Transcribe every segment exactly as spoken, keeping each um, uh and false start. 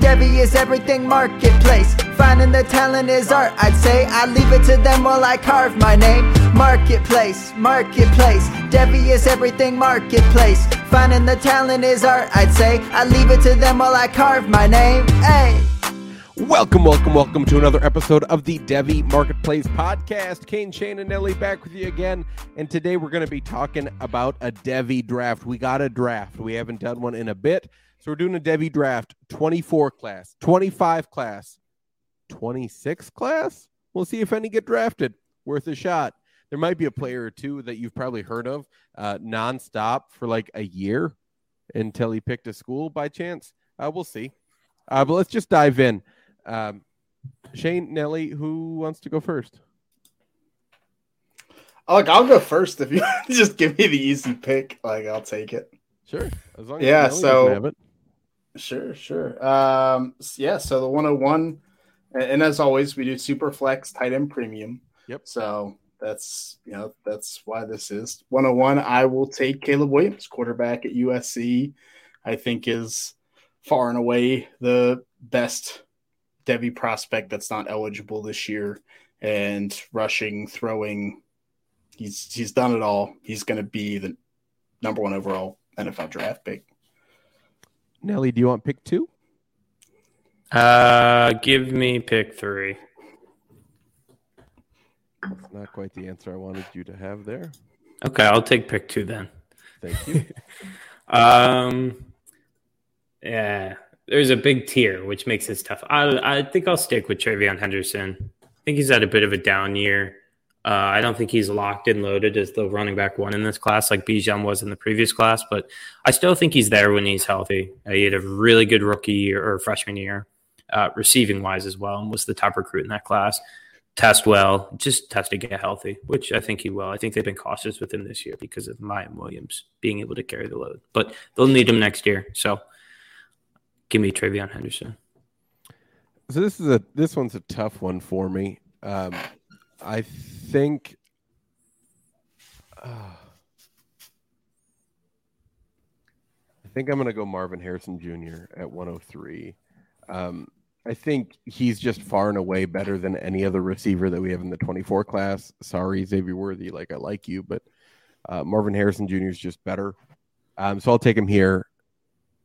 Devi is everything marketplace. Finding the talent is art, I'd say. I leave it to them while I carve my name. Marketplace, marketplace. Devi is everything marketplace. Finding the talent is art, I'd say. I leave it to them while I carve my name. Hey. Welcome, welcome, welcome to another episode of the Devi Marketplace Podcast. Kane, Shane, and Nelly back with you again. And today we're going to be talking about a Devi draft. We got a draft. We haven't done one in a bit. So we're doing a Devi draft. twenty-four class, twenty-five class, twenty-six class. We'll see if any get drafted. Worth a shot. There might be a player or two that you've probably heard of uh, nonstop for like a year until he picked a school by chance. Uh, we'll see. Uh, but let's just dive in. Um, Shane, Nelly, who wants to go first? Look, I'll go first if you just give me the easy pick. Like, I'll take it. Sure. As long as yeah, Nelly so doesn't have it. Sure, sure. Um, yeah, so the one oh one. And as always, we do super flex tight end premium. Yep. So that's, you know, that's why this is one oh one. I will take Caleb Williams, quarterback at U S C. I think is far and away the best Devi prospect that's not eligible this year. And rushing, throwing, he's he's done it all. He's going to be the number one overall N F L draft pick. Nelly, do you want pick two? Uh, give me pick three. That's not quite the answer I wanted you to have there. Okay, I'll take pick two then. Thank you. um, yeah, there's a big tier, which makes this tough. I I think I'll stick with TreVeyon Henderson. I think he's had a bit of a down year. Uh, I don't think he's locked and loaded as the running back one in this class like Bijan was in the previous class, but I still think he's there when he's healthy. Uh, he had a really good rookie year or freshman year, uh, receiving-wise as well, and was the top recruit in that class. Test well, just test to get healthy, which I think he will. I think they've been cautious with him this year because of Miyan Williams being able to carry the load. But they'll need him next year. So give me TreVeyon Henderson. So this is a this one's a tough one for me. Um, I think uh, I think I'm going to go Marvin Harrison Junior at one oh three. Um, I think he's just far and away better than any other receiver that we have in the twenty-four class. Sorry, Xavier Worthy, like I like you, but uh, Marvin Harrison Junior is just better. Um, so I'll take him here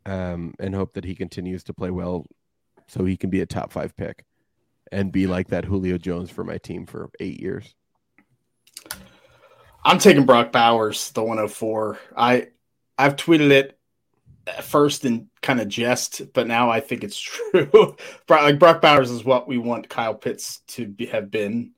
um, and hope that he continues to play well so he can be a top five pick and be like that Julio Jones for my team for eight years. I'm taking Brock Bowers, the one oh four. I, I've tweeted it at first in kind of jest, but now I think it's true. Like Brock Bowers is what we want Kyle Pitts to be, have been.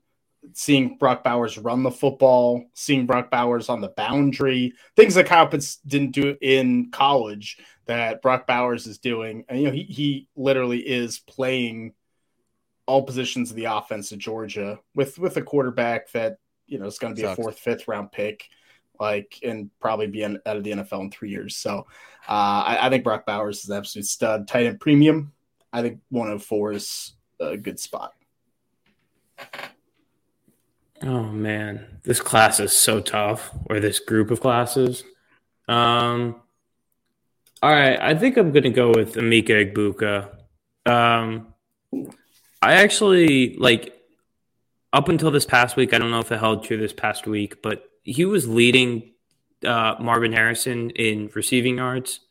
Seeing Brock Bowers run the football, seeing Brock Bowers on the boundary, things that Kyle Pitts didn't do in college that Brock Bowers is doing. And, you know, he, he literally is playing all positions of the offense of Georgia with, with a quarterback that, you know, it's going to be Sucks. a fourth, fifth round pick. Like, and probably be in, out of the N F L in three years. So uh, I, I think Brock Bowers is an absolute stud. Tight end premium, I think one oh four is a good spot. Oh, man. This class is so tough, or this group of classes. Um, all right. I think I'm going to go with Emeka Egbuka. Um, I actually, like, up until this past week, I don't know if it held true this past week, but he was leading uh, Marvin Harrison in receiving yards.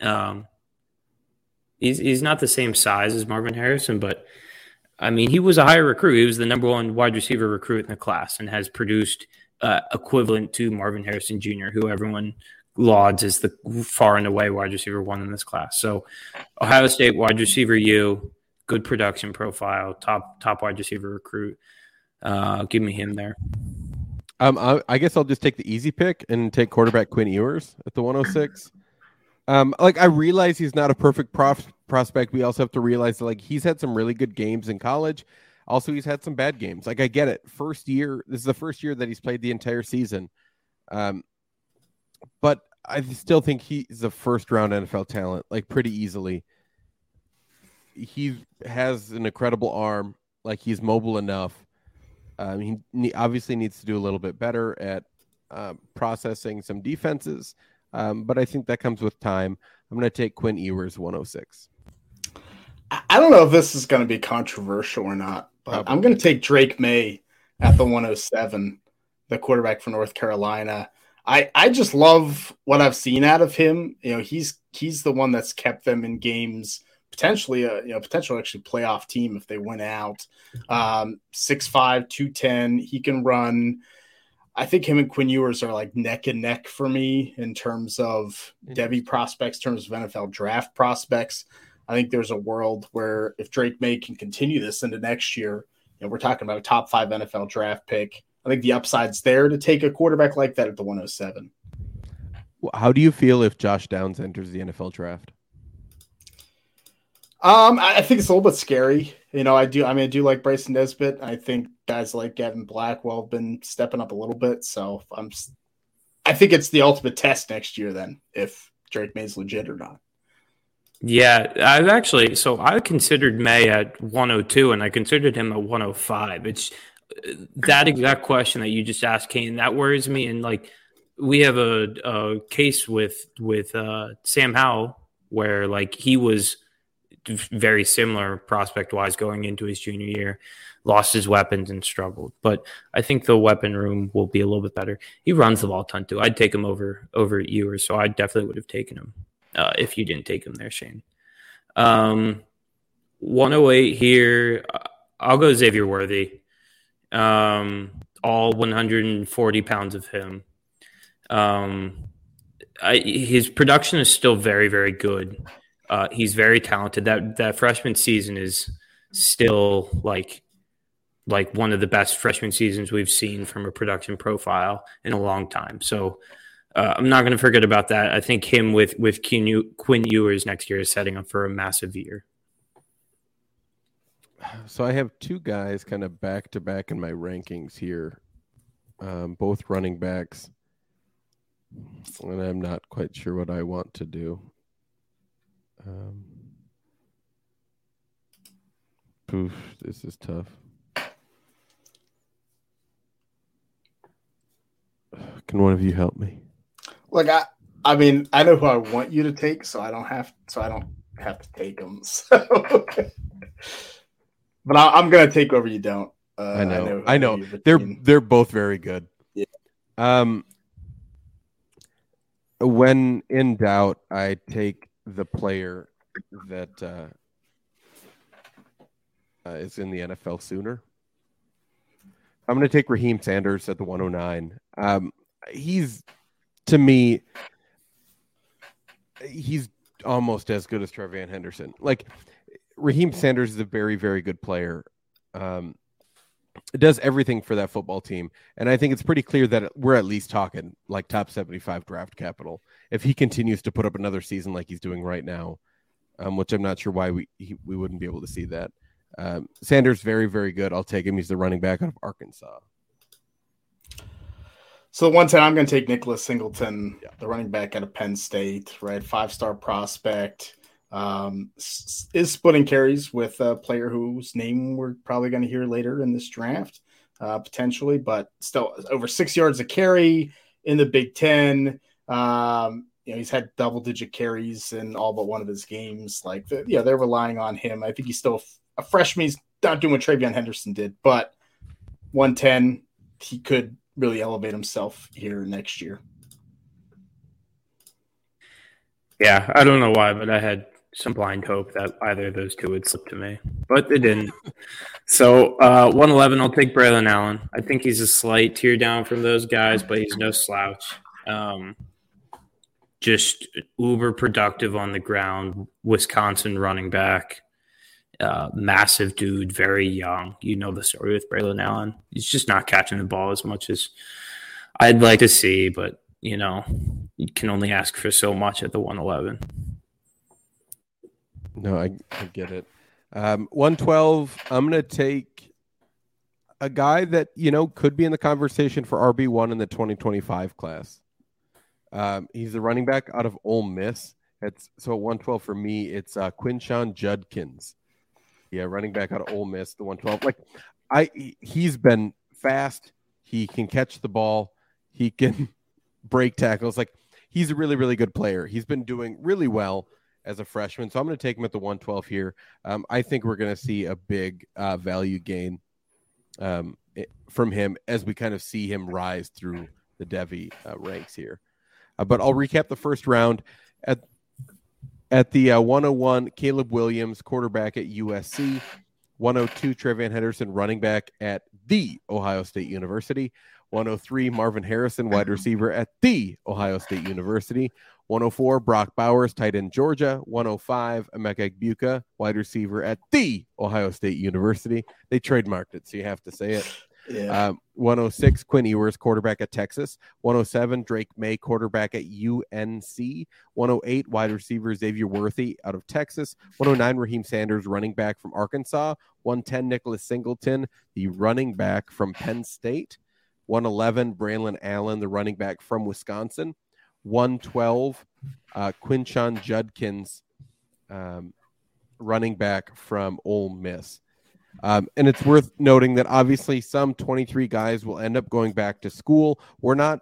Um, he's he's not the same size as Marvin Harrison, but, I mean, he was a higher recruit. He was the number one wide receiver recruit in the class and has produced uh, equivalent to Marvin Harrison Junior, who everyone lauds as the far and away wide receiver one in this class. So Ohio State wide receiver U, good production profile, top top wide receiver recruit. Uh, give me him there. Um, I, I guess I'll just take the easy pick and take quarterback Quinn Ewers at the one oh six. Um, like I realize he's not a perfect prof- prospect. We also have to realize that like he's had some really good games in college. Also, he's had some bad games. Like I get it. First year, this is the first year that he's played the entire season. Um, but I still think he's a first round N F L talent, like pretty easily. He has an incredible arm. Like he's mobile enough. Um, he, he obviously needs to do a little bit better at uh, processing some defenses. Um, but I think that comes with time. I'm going to take Quinn Ewers one oh six. I don't know if this is going to be controversial or not, but Probably. I'm going to take Drake May at the one oh seven, the quarterback for North Carolina. I, I just love what I've seen out of him. You know, he's he's the one that's kept them in games, potentially a you know potential actually playoff team if they went out. Um, six five, two ten, he can run. I think him and Quinn Ewers are like neck and neck for me in terms of Devy prospects, in terms of N F L draft prospects. I think there's a world where if Drake May can continue this into next year, you know, we're talking about a top five N F L draft pick. I think the upside's there to take a quarterback like that at the one oh seven. How do you feel if Josh Downs enters the N F L draft? Um, I think it's a little bit scary. You know, I do. I mean, I do like Bryson Nesbitt. I think guys like Gavin Blackwell have been stepping up a little bit. So I'm, I think it's the ultimate test next year then, if Drake May's legit or not. Yeah, I've actually, so I considered May at one oh two and I considered him at one oh five. It's that exact question that you just asked, Kane. That worries me. And like, we have a, a case with, with uh, Sam Howell where like he was very similar prospect wise going into his junior year, lost his weapons and struggled. But I think the weapon room will be a little bit better. He runs the ball a ton too. I'd take him over, over at Ewers. So I definitely would have taken him uh, if you didn't take him there, Shane. Um, one oh eight here. I'll go Xavier Worthy. Um, all one hundred forty pounds of him. Um, I, his production is still very, very good. Uh, he's very talented. That that freshman season is still like like one of the best freshman seasons we've seen from a production profile in a long time. So uh, I'm not going to forget about that. I think him with with Quinn Ewers next year is setting up for a massive year. So I have two guys kind of back to back in my rankings here, um, both running backs, and I'm not quite sure what I want to do. Um, poof, this is tough. Can one of you help me? Like I, I mean, I know who I want you to take, so I don't have, so I don't have to take them. So, but I, I'm gonna take whoever you don't. Uh, I know, I know. I know. They're they're both very good. Yeah. Um. When in doubt, I take the player that uh, uh, is in the N F L sooner. I'm going to take Raheem Sanders at the one oh nine. Um, he's, to me, he's almost as good as TreVeyon Henderson. Like, Raheem Sanders is a very, very good player. Um, does everything for that football team. And I think it's pretty clear that we're at least talking like top seventy-five draft capital. If he continues to put up another season like he's doing right now, um, which I'm not sure why we he, we wouldn't be able to see that. Um, Sanders, very, very good. I'll take him. He's the running back out of Arkansas. So one time I'm going to take Nicholas Singleton, yeah. the running back out of Penn State, right? Five-star prospect. Um, is splitting carries with a player whose name we're probably going to hear later in this draft, uh, potentially, but still over six yards a carry in the Big Ten. Um, you know, he's had double digit carries in all but one of his games. Like, the, yeah, they're relying on him. I think he's still a freshman. He's not doing what TreVeyon Henderson did, but one ten, he could really elevate himself here next year. Yeah. I don't know why, but I had some blind hope that either of those two would slip to me, but they didn't. So uh, one eleven, I'll take Braylon Allen. I think he's a slight tear down from those guys, but he's no slouch. Um, just uber productive on the ground, Wisconsin running back, uh, massive dude, very young. You know the story with Braylon Allen. He's just not catching the ball as much as I'd like to see, but, you know, you can only ask for so much at the one eleven. No, I, I get it. Um, one twelve, I'm going to take a guy that, you know, could be in the conversation for R B one in the twenty twenty-five class. Um, he's a running back out of Ole Miss. That's, so one twelve for me, it's uh, Quinshon Judkins. Yeah, running back out of Ole Miss, the one twelve. Like, I, he's been fast. He can catch the ball. He can break tackles. Like, he's a really, really good player. He's been doing really well as a freshman. So I'm going to take him at the one twelve here. Um, I think we're going to see a big uh, value gain um, it, from him as we kind of see him rise through the Devy uh, ranks here. Uh, but I'll recap the first round. At at the uh, one oh one, Caleb Williams, quarterback at U S C. one oh two, TreVeyon Henderson, running back at the Ohio State University. one oh three, Marvin Harrison, wide receiver at the Ohio State University. one oh four, Brock Bowers, tight end, Georgia. one oh five, Emeka Egbuka, wide receiver at the Ohio State University. They trademarked it, so you have to say it. Yeah. Um, one oh six, Quinn Ewers, quarterback at Texas. one oh seven, Drake May, quarterback at U N C. one oh eight, wide receiver Xavier Worthy out of Texas. one oh nine, Raheem Sanders, running back from Arkansas. one ten, Nicholas Singleton, the running back from Penn State. one eleven, Braylon Allen, the running back from Wisconsin. one twelve, uh, Quinshon Judkins, um, running back from Ole Miss. Um, and it's worth noting that obviously some twenty-three guys will end up going back to school. We're not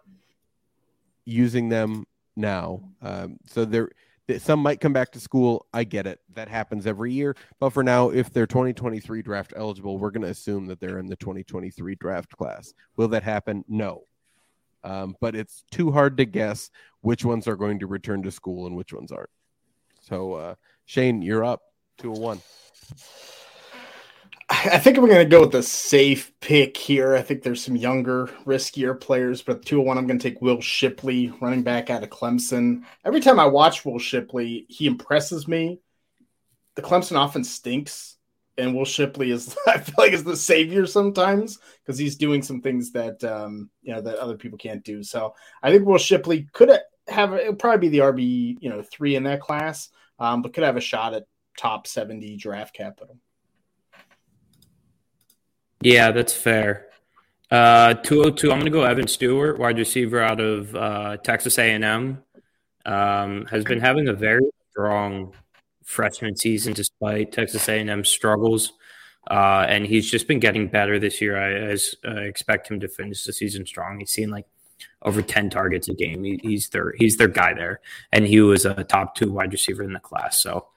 using them now. Um, so there, some might come back to school. I get it. That happens every year. But for now, if they're twenty twenty-three draft eligible, we're going to assume that they're in the twenty twenty-three draft class. Will that happen? No. Um, but it's too hard to guess which ones are going to return to school and which ones aren't. So, uh, Shane, you're up two oh one. I think we're going to go with the safe pick here. I think there's some younger, riskier players, but two oh one, I'm going to take Will Shipley, running back out of Clemson. Every time I watch Will Shipley, he impresses me. The Clemson offense stinks, and Will Shipley is, I feel like, is the savior sometimes because he's doing some things that um, you know that other people can't do. So I think Will Shipley could have it'll probably be the R B you know three in that class, um, but could have a shot at top seventy draft capital. Yeah, that's fair. Uh, two oh two, I'm going to go Evan Stewart, wide receiver out of uh, Texas A and M. Um, has been having a very strong freshman season despite Texas A and M's struggles, uh, and he's just been getting better this year. I, I, I expect him to finish the season strong. He's seen like over ten targets a game. He, he's their he's their guy there, and he was a top two wide receiver in the class. So,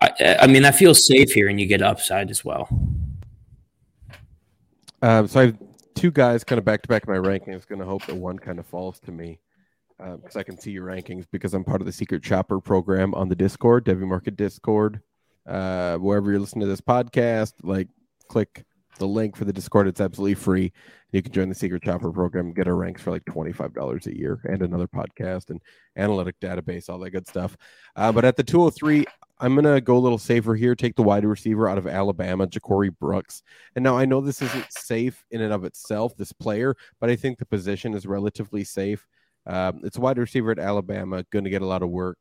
I, I mean, that feels safe here, and you get upside as well. Um, so I have two guys kind of back-to-back in my rankings. Going to hope that one kind of falls to me because um, I can see your rankings because I'm part of the Secret Shopper program on the Discord, Devy Market Discord. Uh, wherever you're listening to this podcast, like click the link for the Discord. It's absolutely free. You can join the Secret Shopper program and get our ranks for like twenty-five dollars a year and another podcast and analytic database, all that good stuff. Uh, but at the two oh three, I'm going to go a little safer here, take the wide receiver out of Alabama, Ja'Corey Brooks. And now I know this isn't safe in and of itself, this player, but I think the position is relatively safe. Um, it's a wide receiver at Alabama, going to get a lot of work.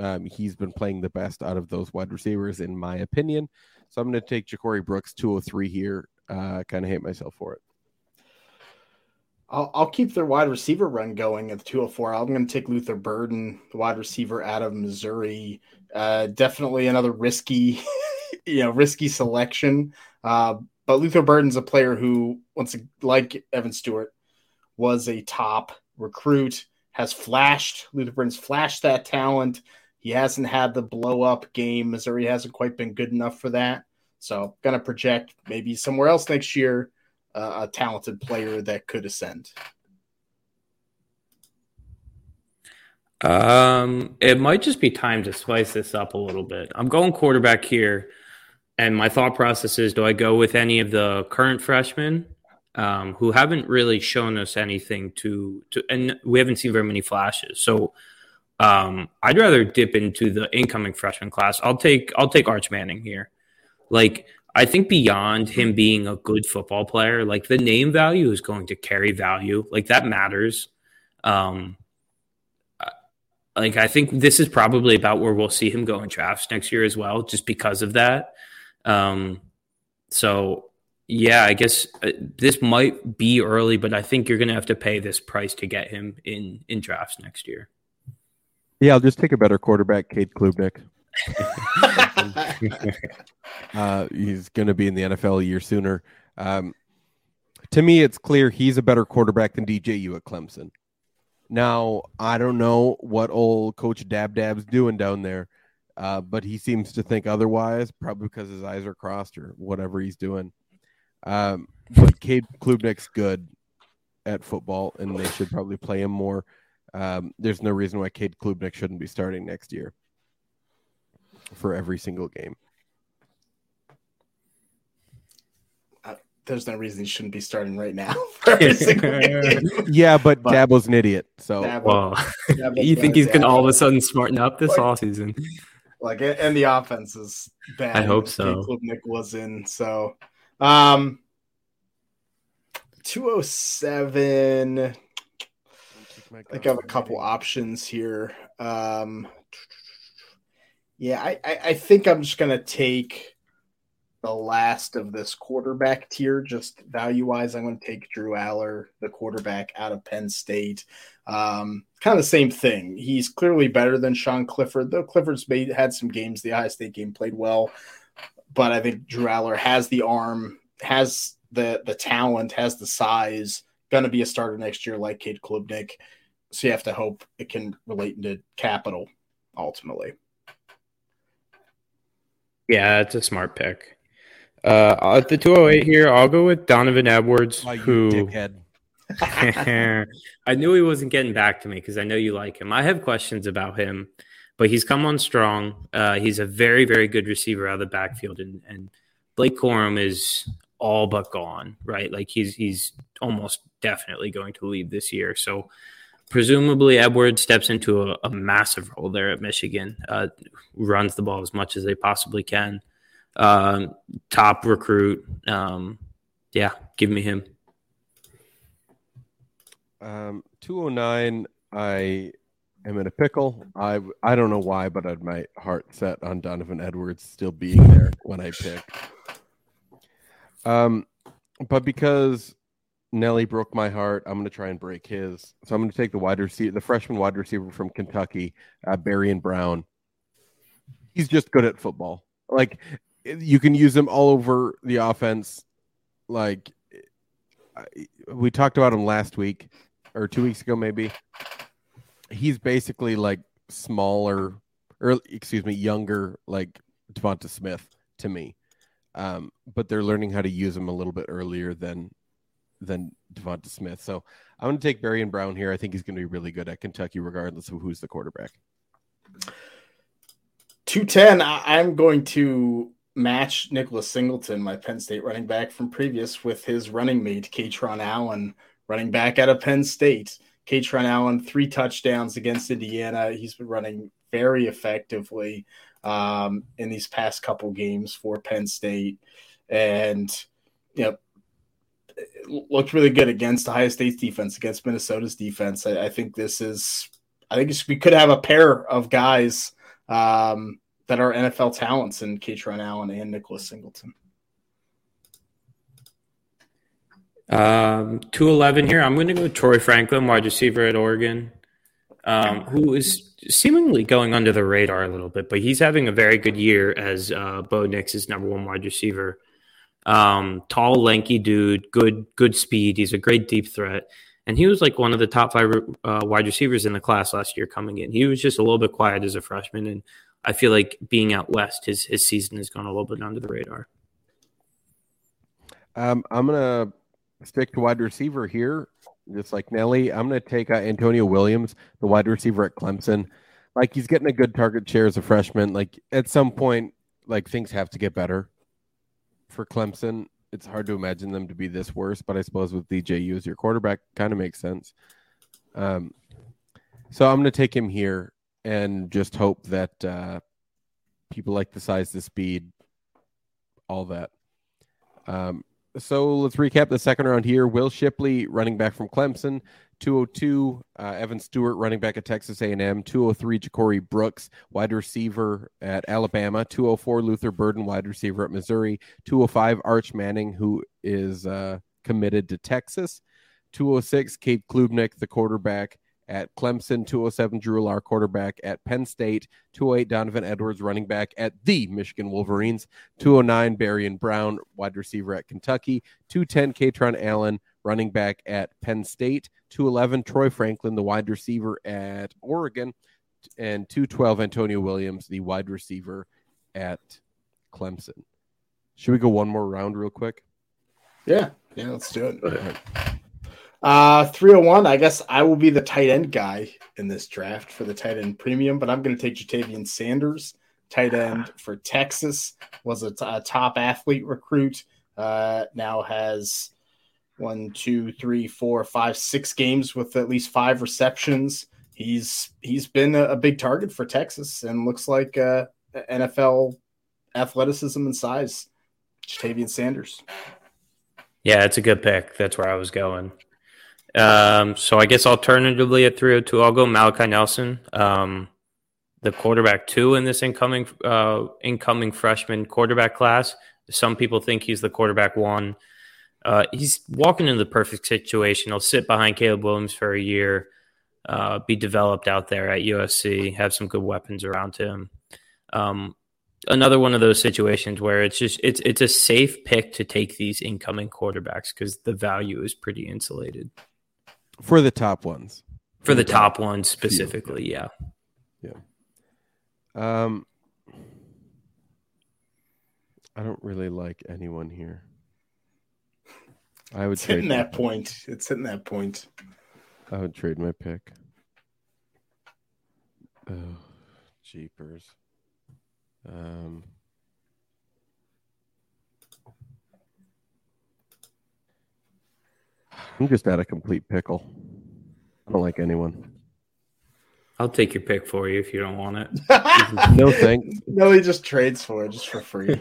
Um, he's been playing the best out of those wide receivers, in my opinion. So I'm going to take Ja'Corey Brooks, two oh three here. I uh, kind of hate myself for it. I'll, I'll keep their wide receiver run going at the two oh four. I'm going to take Luther Burden, the wide receiver out of Missouri. Uh, definitely another risky, you know, risky selection. Uh, but Luther Burden's a player who, once like Evan Stewart, was a top recruit, has flashed. Luther Burden's flashed that talent. He hasn't had the blow-up game. Missouri hasn't quite been good enough for that. So going to project maybe somewhere else next year. Uh, a talented player that could ascend. Um, it might just be time to spice this up a little bit. I'm going quarterback here, and my thought process is, do I go with any of the current freshmen um, who haven't really shown us anything to, to and we haven't seen very many flashes. So um, I'd rather dip into the incoming freshman class. I'll take I'll take Arch Manning here. Like, I think beyond him being a good football player, like the name value is going to carry value. Like that matters. Um, Like, I think this is probably about where we'll see him go in drafts next year as well, just because of that. Um, so, yeah, I guess uh, this might be early, but I think you're going to have to pay this price to get him in, in drafts next year. Yeah, I'll just take a better quarterback, Cade Klubnik. uh, he's going to be in the N F L a year sooner. Um, to me, it's clear he's a better quarterback than D J U at Clemson. Now, I don't know what old Coach Dab Dab's doing down there, uh, but he seems to think otherwise, probably because his eyes are crossed or whatever he's doing. Um, but Cade Klubnik's good at football, and they should probably play him more. Um, there's no reason why Cade Klubnik shouldn't be starting next year for every single game. There's no reason he shouldn't be starting right now. Yeah, but, but Dabo's an idiot. So Dabo, Dabo, you think he's going to all of a sudden smarten up this like, offseason? Like, and the offense is bad. I hope so. Klubnik was in. So, um, two oh seven. I think I have a couple options here. Um, yeah, I, I, I think I'm just going to take the last of this quarterback tier, just value-wise. I'm going to take Drew Allar, the quarterback out of Penn State. Um, kind of the same thing. He's clearly better than Sean Clifford, though Clifford's made, had some games. The Ohio State game played well. But I think Drew Allar has the arm, has the the talent, has the size, going to be a starter next year like Cade Klubnik. So you have to hope it can relate into capital, ultimately. Yeah, it's a smart pick. Uh, at the two oh eight here, I'll go with Donovan Edwards, oh, you who dickhead. I knew he wasn't getting back to me because I know you like him. I have questions about him, but he's come on strong. Uh, he's a very, very good receiver out of the backfield, and, and Blake Corum is all but gone, right? Like he's he's almost definitely going to leave this year. So presumably Edwards steps into a, a massive role there at Michigan, uh, runs the ball as much as they possibly can. Um, top recruit. Um, yeah, give me him. Um, two oh nine. I am in a pickle. I I don't know why, but I had my heart set on Donovan Edwards still being there when I pick. Um, but because Nelly broke my heart, I'm going to try and break his. So I'm going to take the wide receiver, the freshman wide receiver from Kentucky, uh, Barion Brown. He's just good at football. Like, you can use him all over the offense. Like, we talked about him last week or two weeks ago, maybe. He's basically like smaller, or excuse me, younger, like Devonta Smith to me. Um, but they're learning how to use him a little bit earlier than than Devonta Smith. So I'm going to take Barion Brown here. I think he's going to be really good at Kentucky, regardless of who's the quarterback. two ten, I'm going to match Nicholas Singleton, my Penn State running back from previous, with his running mate, Kaytron Allen, running back out of Penn State. Kaytron Allen, three touchdowns against Indiana. He's been running very effectively um, in these past couple games for Penn State. And, you know, looked really good against Ohio State's defense, against Minnesota's defense. I, I think this is – I think we could have a pair of guys – Um, that are N F L talents in Kaytron Allen and Nicholas Singleton. Um, two eleven here. I'm going to go with Troy Franklin, wide receiver at Oregon, um, who is seemingly going under the radar a little bit, but he's having a very good year as uh, Bo Nix's number one wide receiver. Um, tall, lanky dude, good, good speed. He's a great deep threat. And he was like one of the top five uh, wide receivers in the class last year coming in. He was just a little bit quiet as a freshman, and I feel like being out west, his his season has gone a little bit under the radar. Um, I'm going to stick to wide receiver here, just like Nelly. I'm going to take uh, Antonio Williams, the wide receiver at Clemson. Like, he's getting a good target share as a freshman. Like, at some point, like, things have to get better for Clemson. It's hard to imagine them to be this worse, but I suppose with D J U as your quarterback, kind of makes sense. Um, so I'm going to take him here and just hope that uh, people like the size, the speed, all that. Um, so let's recap the second round here. Will Shipley, running back from Clemson, two oh two, uh, Evan Stewart, running back at Texas A and M. two oh three, Ja'Corey Brooks, wide receiver at Alabama. two oh four, Luther Burden, wide receiver at Missouri. two oh five, Arch Manning, who is uh, committed to Texas. two oh six, Cade Klubnik, the quarterback at Clemson. two oh seven, Drew Allar, quarterback at Penn State. two oh eight, Donovan Edwards, running back at the Michigan Wolverines. two oh nine, Barion Brown, wide receiver at Kentucky. two ten, Kaytron Allen, running back at Penn State. two eleven, Troy Franklin, the wide receiver at Oregon. And two twelve, Antonio Williams, the wide receiver at Clemson. Should we go one more round real quick? Yeah, yeah, let's do it. All right. Uh, three oh one, I guess I will be the tight end guy in this draft for the tight end premium, but I'm going to take Ja'Tavion Sanders, tight end for Texas, was a, t- a top athlete recruit, uh, now has one, two, three, four, five, six games with at least five receptions. He's, he's been a, a big target for Texas and looks like uh, N F L athleticism and size. Ja'Tavion Sanders. Yeah, it's a good pick. That's where I was going. Um, so I guess alternatively at three oh two, I'll go Malachi Nelson, um, the quarterback two in this incoming uh, incoming freshman quarterback class. Some people think he's the quarterback one. Uh, he's walking into the perfect situation. He'll sit behind Caleb Williams for a year, uh, be developed out there at U S C, have some good weapons around him. Um, another one of those situations where it's just it's it's a safe pick to take these incoming quarterbacks because the value is pretty insulated. For the top ones. For the top ones specifically, yeah. Yeah. Um, I don't really like anyone here. I would it's trade hitting that point. point. It's hitting that point. I would trade my pick. Oh, jeepers. Um, I'm just at a complete pickle. I don't like anyone. I'll take your pick for you if you don't want it. No thanks. No, he just trades for it just for free.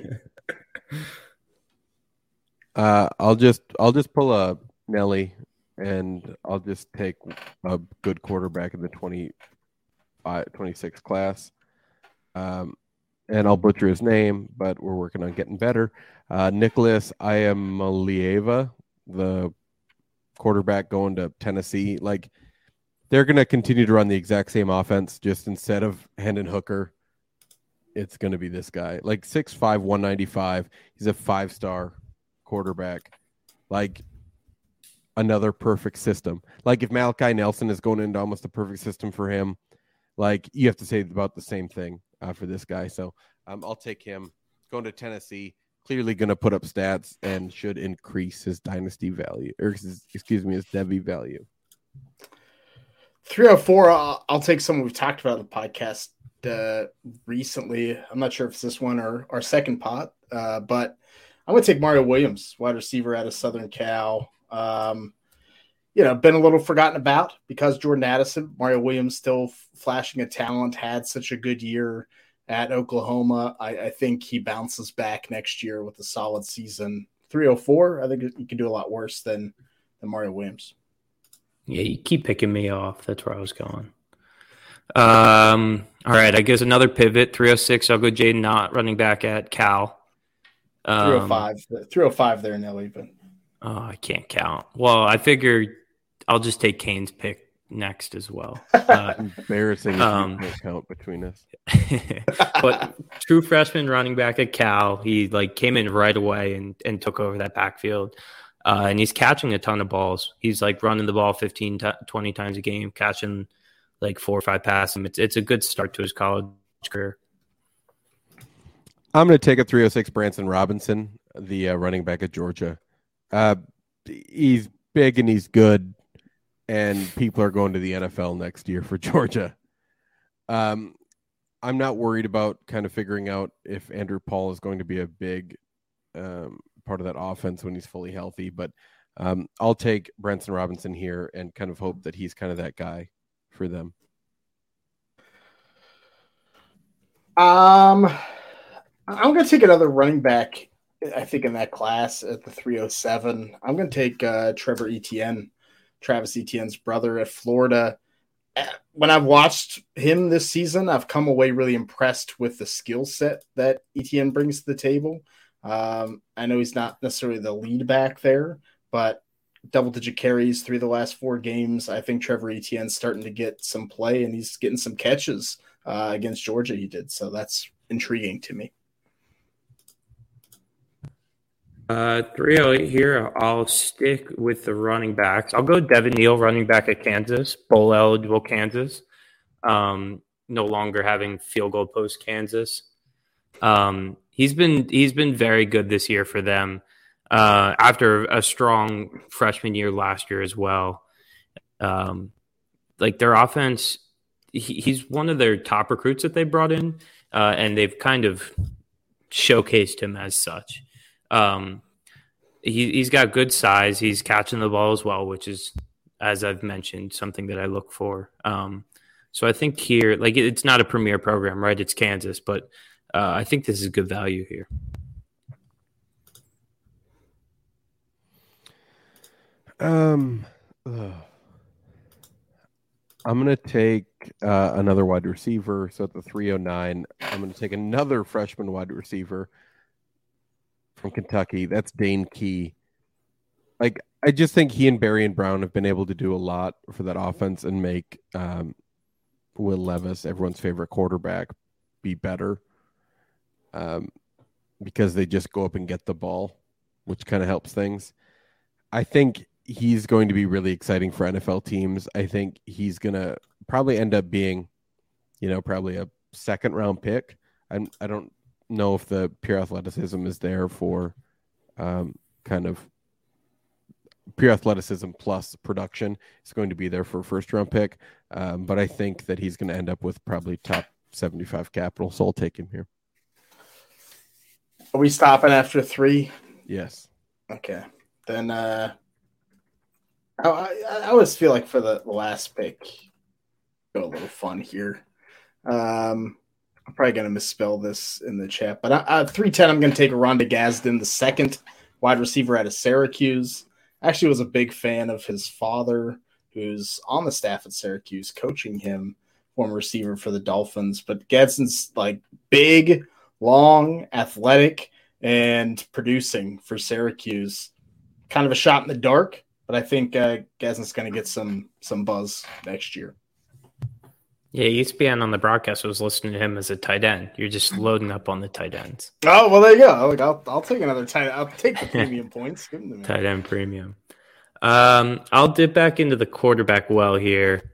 uh, I'll just I'll just pull a Nelly and I'll just take a good quarterback in the twenty-five, twenty-six class. Um. And I'll butcher his name, but we're working on getting better. Uh, Nicholas Iamaleava, the quarterback going to Tennessee. Like, they're going to continue to run the exact same offense, just instead of Hendon Hooker, it's going to be this guy. Like, six five, one ninety-five. He's a five-star quarterback. Like, another perfect system. Like, if Malachi Nelson is going into almost the perfect system for him, like, you have to say about the same thing. Uh, for this guy. So um, I'll take him. Going to Tennessee, clearly going to put up stats and should increase his dynasty value, or his, excuse me, his Devy value. three oh four, I'll, I'll take someone we've talked about in the podcast uh, recently. I'm not sure if it's this one or our second pot, uh, but I'm going to take Mario Williams, wide receiver out of Southern Cal. Um, you know, been a little forgotten about because Jordan Addison, Mario Williams still flashing a talent, had such a good year at Oklahoma. I, I think he bounces back next year with a solid season. three oh four, I think you can do a lot worse than, than Mario Williams. Yeah, you keep picking me off. That's where I was going. Um, all right, I guess another pivot. three oh six, I'll go Jaden Knott, running back at Cal. Um, three oh five, three oh five there, Nelly. But... Oh, I can't count. Well, I figure... I'll just take Kane's pick next as well. Uh, Embarrassing um, count between us. But true freshman running back at Cal, he like came in right away and, and took over that backfield. Uh, and he's catching a ton of balls. He's like running the ball fifteen, twenty times a game, catching like four or five passes. It's, it's a good start to his college career. I'm going to take a three oh six Branson Robinson, the uh, running back at Georgia. Uh, he's big and he's good. And people are going to the N F L next year for Georgia. Um, I'm not worried about kind of figuring out if Andrew Paul is going to be a big um, part of that offense when he's fully healthy. But um, I'll take Branson Robinson here and kind of hope that he's kind of that guy for them. Um, I'm going to take another running back, I think, in that class at the three oh seven. I'm going to take uh, Trevor Etienne. Travis Etienne's brother at Florida. When I've watched him this season, I've come away really impressed with the skill set that Etienne brings to the table. Um, I know he's not necessarily the lead back there, but double-digit carries through the last four games. I think Trevor Etienne's starting to get some play, and he's getting some catches uh, against Georgia he did. So that's intriguing to me. Uh, three oh eight here. I'll stick with the running backs. I'll go Devin Neal, running back at Kansas, bowl eligible Kansas, um, no longer having field goal post Kansas. Um, he's been he's been very good this year for them uh, after a strong freshman year last year as well. Um, like their offense, he, he's one of their top recruits that they brought in, uh, and they've kind of showcased him as such. Um, he, he's got good size. He's catching the ball as well, which is, as I've mentioned, something that I look for. Um, so I think here, like, it, it's not a premier program, right? It's Kansas, but uh, I think this is good value here. Um, ugh. I'm going to take uh, another wide receiver. So at the three oh nine, I'm going to take another freshman wide receiver from Kentucky. That's Dane Key. Like, I just think he and Barion Brown have been able to do a lot for that offense and make um, Will Levis, everyone's favorite quarterback, be better um, because they just go up and get the ball, which kind of helps things. I think he's going to be really exciting for N F L teams. I think he's going to probably end up being, you know, probably a second round pick. I'm, I don't know if the pure athleticism is there for um, kind of pure athleticism plus production. It's going to be there for a first round pick. Um, but I think that he's going to end up with probably top seventy-five capital. So I'll take him here. Are we stopping after three? Yes. Okay. Then uh, I, I always feel like for the last pick, go a little fun here. Um, I'm probably going to misspell this in the chat, but at three ten, I'm going to take Ronda Gadsden, the second wide receiver out of Syracuse. Actually was a big fan of his father, who's on the staff at Syracuse, coaching him, former receiver for the Dolphins. But Gadsden's like big, long, athletic, and producing for Syracuse. Kind of a shot in the dark, but I think uh, Gadsden's going to get some some buzz next year. Yeah, E S P N on the broadcast was listening to him as a tight end. You're just loading up on the tight ends. Oh, well, there you go. Like, I'll, I'll take another tight end. I'll take the premium points. Give them to me. Tight end premium. Um, I'll dip back into the quarterback well here.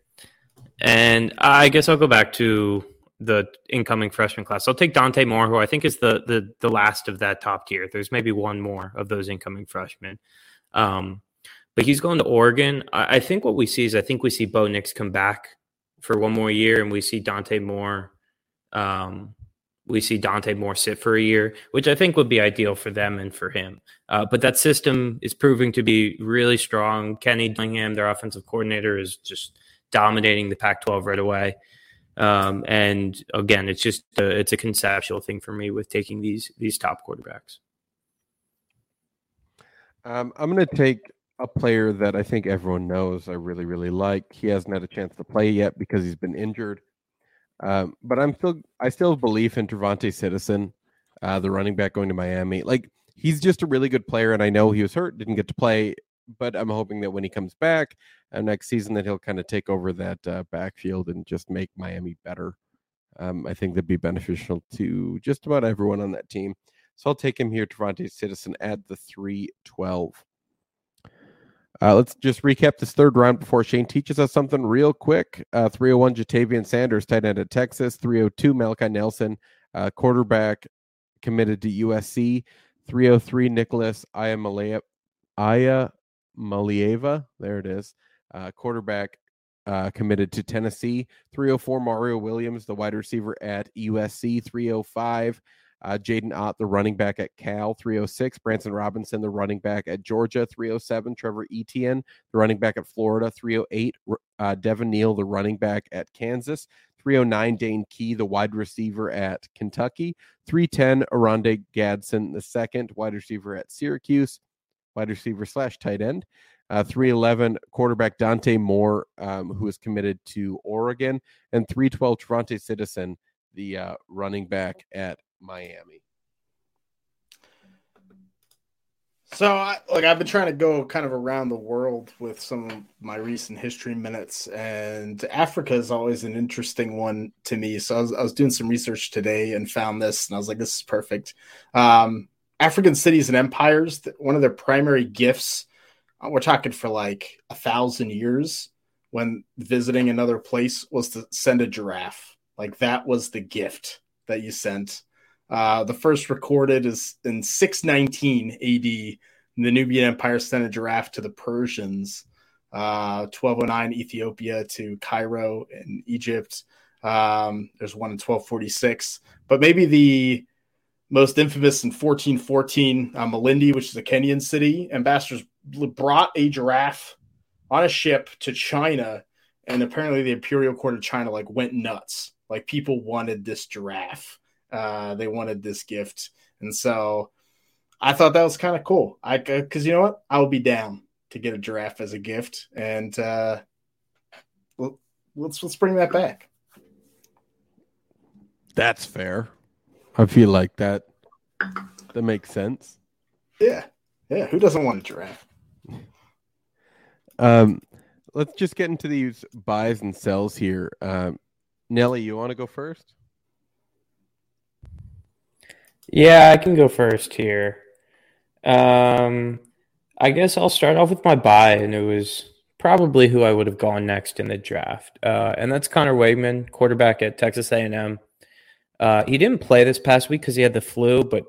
And I guess I'll go back to the incoming freshman class. I'll take Dante Moore, who I think is the the, the last of that top tier. There's maybe one more of those incoming freshmen. Um, but he's going to Oregon. I, I think what we see is I think we see Bo Nix come back for one more year, and we see Dante Moore, um, we see Dante Moore sit for a year, which I think would be ideal for them and for him. Uh, but that system is proving to be really strong. Kenny Dillingham, their offensive coordinator, is just dominating the Pac twelve right away. Um, and again, it's just a, it's a conceptual thing for me with taking these these top quarterbacks. Um, I'm going to take a player that I think everyone knows I really, really like. He hasn't had a chance to play yet because he's been injured. Um, but I'm still, I still believe in Trevante Citizen, uh, the running back going to Miami. Like, he's just a really good player, and I know he was hurt, didn't get to play, but I'm hoping that when he comes back uh, next season that he'll kind of take over that uh, backfield and just make Miami better. Um, I think that'd be beneficial to just about everyone on that team. So I'll take him here, Trevante Citizen, at the three twelve. Uh, let's just recap this third round before Shane teaches us something real quick. Uh, three oh one, Ja'Tavion Sanders, tight end at Texas. three oh two, Malachi Nelson, uh, quarterback committed to U S C. three oh three, Nicholas Iamaleava, there it is, uh, quarterback uh, committed to Tennessee. three oh four, Mario Williams, the wide receiver at U S C. three oh five, Uh, Jaden Ott, the running back at Cal. three oh six, Branson Robinson, the running back at Georgia. three oh seven, Trevor Etienne, the running back at Florida. three oh eight, uh, Devin Neal, the running back at Kansas. three oh nine, Dane Key, the wide receiver at Kentucky. three ten, Aronde Gadsden, the second wide receiver at Syracuse, wide receiver slash tight end. Uh, three eleven quarterback Dante Moore, um, who is committed to Oregon, and three twelve Trante Citizen, the uh, running back at Miami. So, I, like, I've been trying to go kind of around the world with some of my recent history minutes, and Africa is always an interesting one to me. So I was, I was doing some research today and found this, and I was like, this is perfect. Um, African cities and empires, one of their primary gifts, we're talking for like a thousand years when visiting another place, was to send a giraffe. Like, that was the gift that you sent. Uh, the first recorded is in six nineteen A D. The Nubian Empire sent a giraffe to the Persians. Uh, twelve oh nine Ethiopia to Cairo in Egypt. Um, there's one in twelve forty-six. But maybe the most infamous in fourteen fourteen, uh, Malindi, which is a Kenyan city. Ambassadors brought a giraffe on a ship to China, and apparently the imperial court of China like went nuts. Like, people wanted this giraffe. Uh, they wanted this gift. And so I thought that was kind of cool. I, cause you know what? I would be down to get a giraffe as a gift. And uh, let's, let's bring that back. That's fair. I feel like that, that makes sense. Yeah. Yeah. Who doesn't want a giraffe? Um, let's just get into these buys and sells here. Um, Nelly, you want to go first? Yeah, I can go first here. Um, I guess I'll start off with my buy, and it was probably who I would have gone next in the draft, uh, and that's Connor Wegman, quarterback at Texas A and M. Uh, he didn't play this past week because he had the flu, but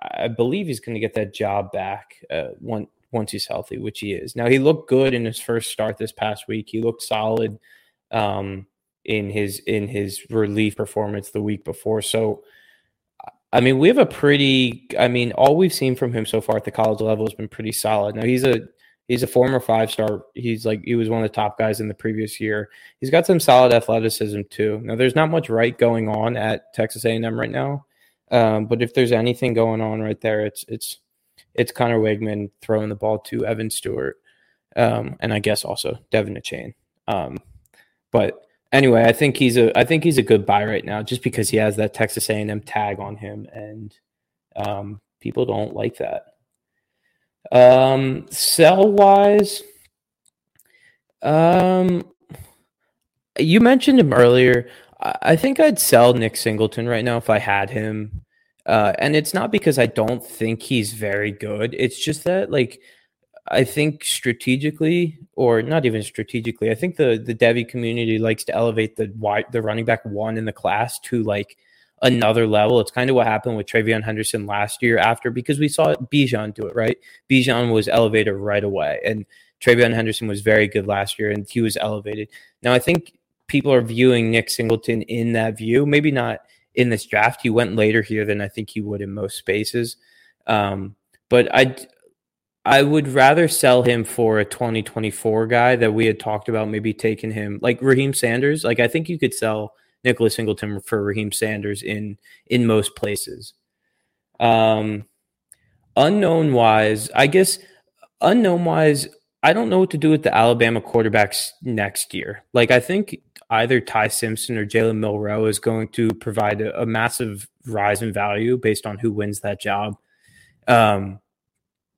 I believe he's going to get that job back uh, once once he's healthy, which he is. Now, he looked good in his first start this past week. He looked solid um, in his in his relief performance the week before, so. I mean, we have a pretty, I mean, all we've seen from him so far at the college level has been pretty solid. Now, he's a he's a former five-star. He's like, he was one of the top guys in the previous year. He's got some solid athleticism, too. Now, there's not much right going on at Texas A and M right now, um, but if there's anything going on right there, it's it's it's Connor Wegman throwing the ball to Evan Stewart, um, and I guess also Devin Achane. Um, but... Anyway, I think he's a I think he's a good buy right now, just because he has that Texas A and M tag on him, and um, people don't like that. Um, sell wise, um, you mentioned him earlier. I think I'd sell Nick Singleton right now if I had him, uh, and it's not because I don't think he's very good. It's just that, like, I think strategically, or not even strategically, I think the the Devy community likes to elevate the wide, the running back one in the class to like another level. It's kind of what happened with TreVeyon Henderson last year after, because we saw Bijan do it, right? Bijan was elevated right away, and TreVeyon Henderson was very good last year, and he was elevated. Now, I think people are viewing Nick Singleton in that view, maybe not in this draft. He went later here than I think he would in most spaces. Um, but I... I would rather sell him for a twenty twenty-four guy that we had talked about, maybe taking him like Raheem Sanders. Like, I think you could sell Nicholas Singleton for Raheem Sanders in, in most places. Um, unknown wise, I guess unknown wise, I don't know what to do with the Alabama quarterbacks next year. Like, I think either Ty Simpson or Jalen Milroe is going to provide a, a massive rise in value based on who wins that job. Um,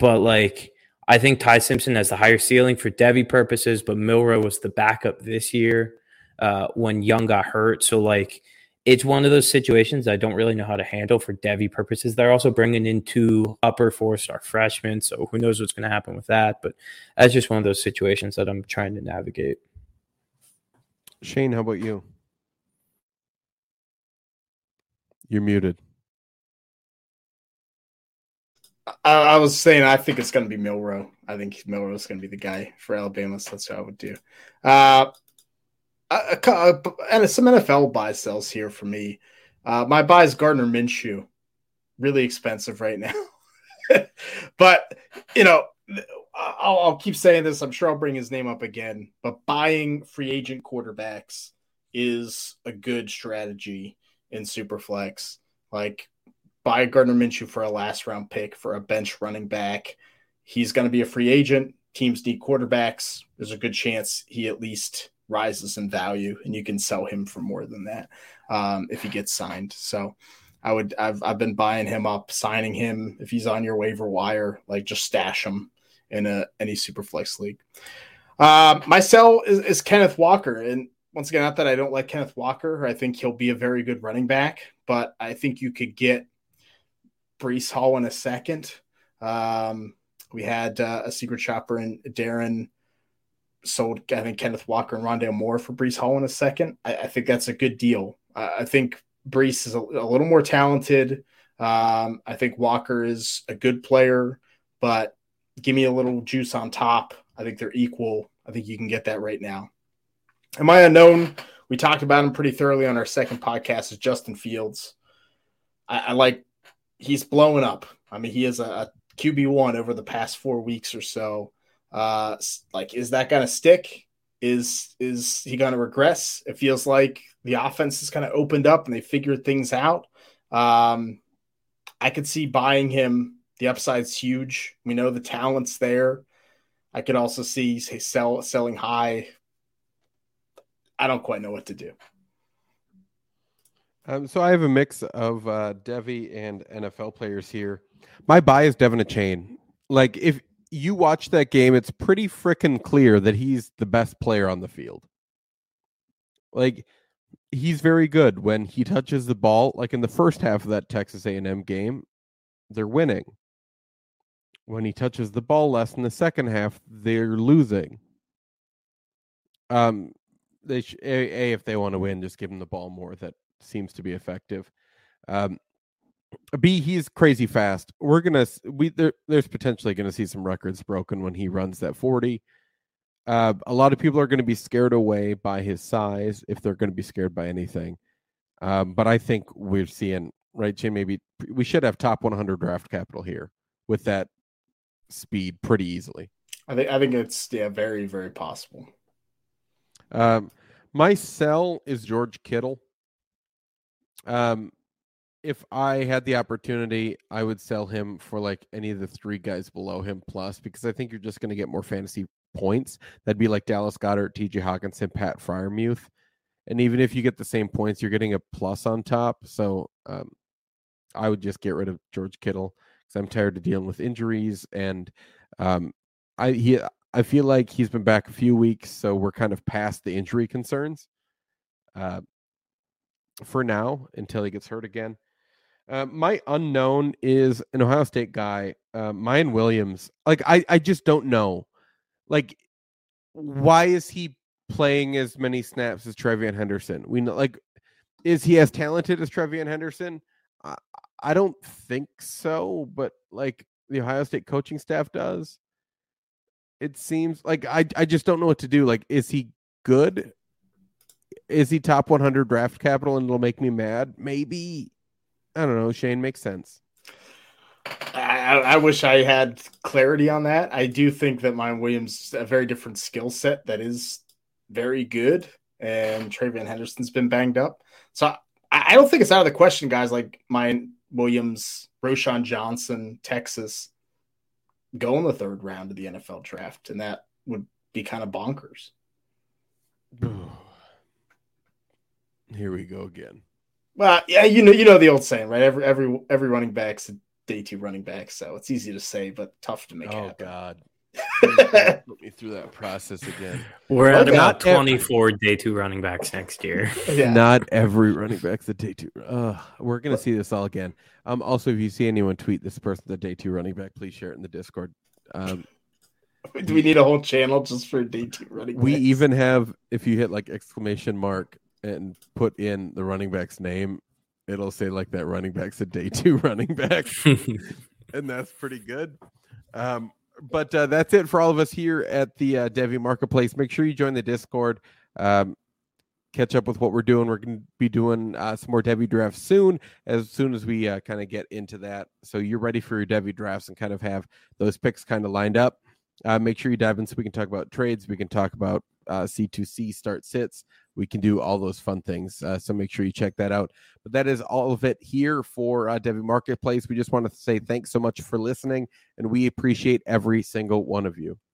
But, like, I think Ty Simpson has the higher ceiling for Devy purposes, but Milroe was the backup this year uh, when Young got hurt. So, like, it's one of those situations I don't really know how to handle for Devy purposes. They're also bringing in two upper four-star freshmen, so who knows what's going to happen with that. But that's just one of those situations that I'm trying to navigate. Shane, how about you? You're muted. I, I was saying, I think it's going to be Milroe. I think Milroe is going to be the guy for Alabama, so that's what I would do. Uh, a, a, and some N F L buy sells here for me. Uh, my buy is Gardner Minshew. Really expensive right now. But, you know, I'll, I'll keep saying this. I'm sure I'll bring his name up again. But buying free agent quarterbacks is a good strategy in Superflex. Like, buy Gardner Minshew for a last round pick for a bench running back. He's going to be a free agent. teams need quarterbacks. There's a good chance he at least rises in value, and you can sell him for more than that um, if he gets signed. So I would, I've, I've been buying him up, signing him. If he's on your waiver wire, like just stash him in a, any super flex league. Uh, my sell is, is Kenneth Walker. And once again, not that I don't like Kenneth Walker. I think he'll be a very good running back, but I think you could get Breece Hall in a second. Um, we had uh, a secret shopper and Darren sold, I think, Kenneth Walker and Rondale Moore for Breece Hall in a second. I, I think that's a good deal. Uh, I think Breece is a, a little more talented. Um, I think Walker is a good player, but give me a little juice on top. I think they're equal. I think you can get that right now. And my unknown, we talked about him pretty thoroughly on our second podcast, is Justin Fields. I, I like, he's blowing up. I mean, he is a, a Q B one over the past four weeks or so. Uh, like, is that going to stick? Is, is he going to regress? It feels like the offense is kind of opened up and they figured things out. Um, I could see buying him. The upside's huge. We know the talent's there. I could also see sell, selling high. I don't quite know what to do. Um, so I have a mix of uh, Devy and N F L players here. My buy is Devin Achane. Like, if you watch that game, it's pretty freaking clear that he's the best player on the field. Like, he's very good when he touches the ball. Like, in the first half of that Texas A and M game, they're winning. When he touches the ball less in the second half, they're losing. Um, they sh- a, a if they want to win, just give him the ball more. That seems to be effective. Um, B, he's crazy fast. We're gonna we there, there's potentially gonna see some records broken when he runs that forty. Uh, a lot of people are gonna be scared away by his size, if they're gonna be scared by anything. Um, but I think we're seeing right, Jim. Maybe we should have top one hundred draft capital here with that speed pretty easily. I think I think it's yeah, very, very possible. Um, my sell is George Kittle. Um, if I had the opportunity, I would sell him for like any of the three guys below him plus, because I think you're just going to get more fantasy points. That'd be like Dallas Goedert, T J Hockenson, Pat Freiermuth. And even if you get the same points, you're getting a plus on top. So um, I would just get rid of George Kittle. I'm tired of dealing with injuries, and um, I he I feel like he's been back a few weeks, so we're kind of past the injury concerns uh, for now until he gets hurt again. Uh, my unknown is an Ohio State guy, uh, Miyan Williams. Like I, I just don't know. Like, why is he playing as many snaps as TreVeyon Henderson? We know, like, is he as talented as TreVeyon Henderson? I, I don't think so, but like the Ohio State coaching staff does. It seems like I, I just don't know what to do. Like, is he good? Is he top one hundred draft capital and it'll make me mad? Maybe. I don't know. Shane, makes sense. I, I wish I had clarity on that. I do think that Miyan Williams is a very different skill set that is very good, and TreVeyon Henderson's been banged up. So I, I don't think it's out of the question, guys. Like Miyan Williams, Roschon Johnson, Texas, go in the third round of the N F L draft, and that would be kind of bonkers. Here we go again. Well, yeah, you know, you know the old saying, right? Every every every running back's a day two running back, so it's easy to say, but tough to make oh, happen. Oh God. Put me through that process again. We're at okay. about twenty-four day two running backs next year. Yeah. Not every running back's a day two. Uh, we're gonna see this all again. Um. Also, if you see anyone tweet this person the day two running back, please share it in the Discord. Um. Do we need a whole channel just for day two running backs? We even have, if you hit like exclamation mark and put in the running back's name, it'll say like that running back's a day two running back, and that's pretty good. Um. But uh, that's it for all of us here at the uh, Devy Marketplace. Make sure you join the Discord. Um, catch up with what we're doing. We're going to be doing uh, some more Devy drafts soon, as soon as we uh, kind of get into that. So you're ready for your Devy drafts and kind of have those picks kind of lined up. Uh, make sure you dive in so we can talk about trades. We can talk about uh, C two C start sits. We can do all those fun things. Uh, so make sure you check that out. But that is all of it here for uh, Devy Marketplace. We just want to say thanks so much for listening, and we appreciate every single one of you.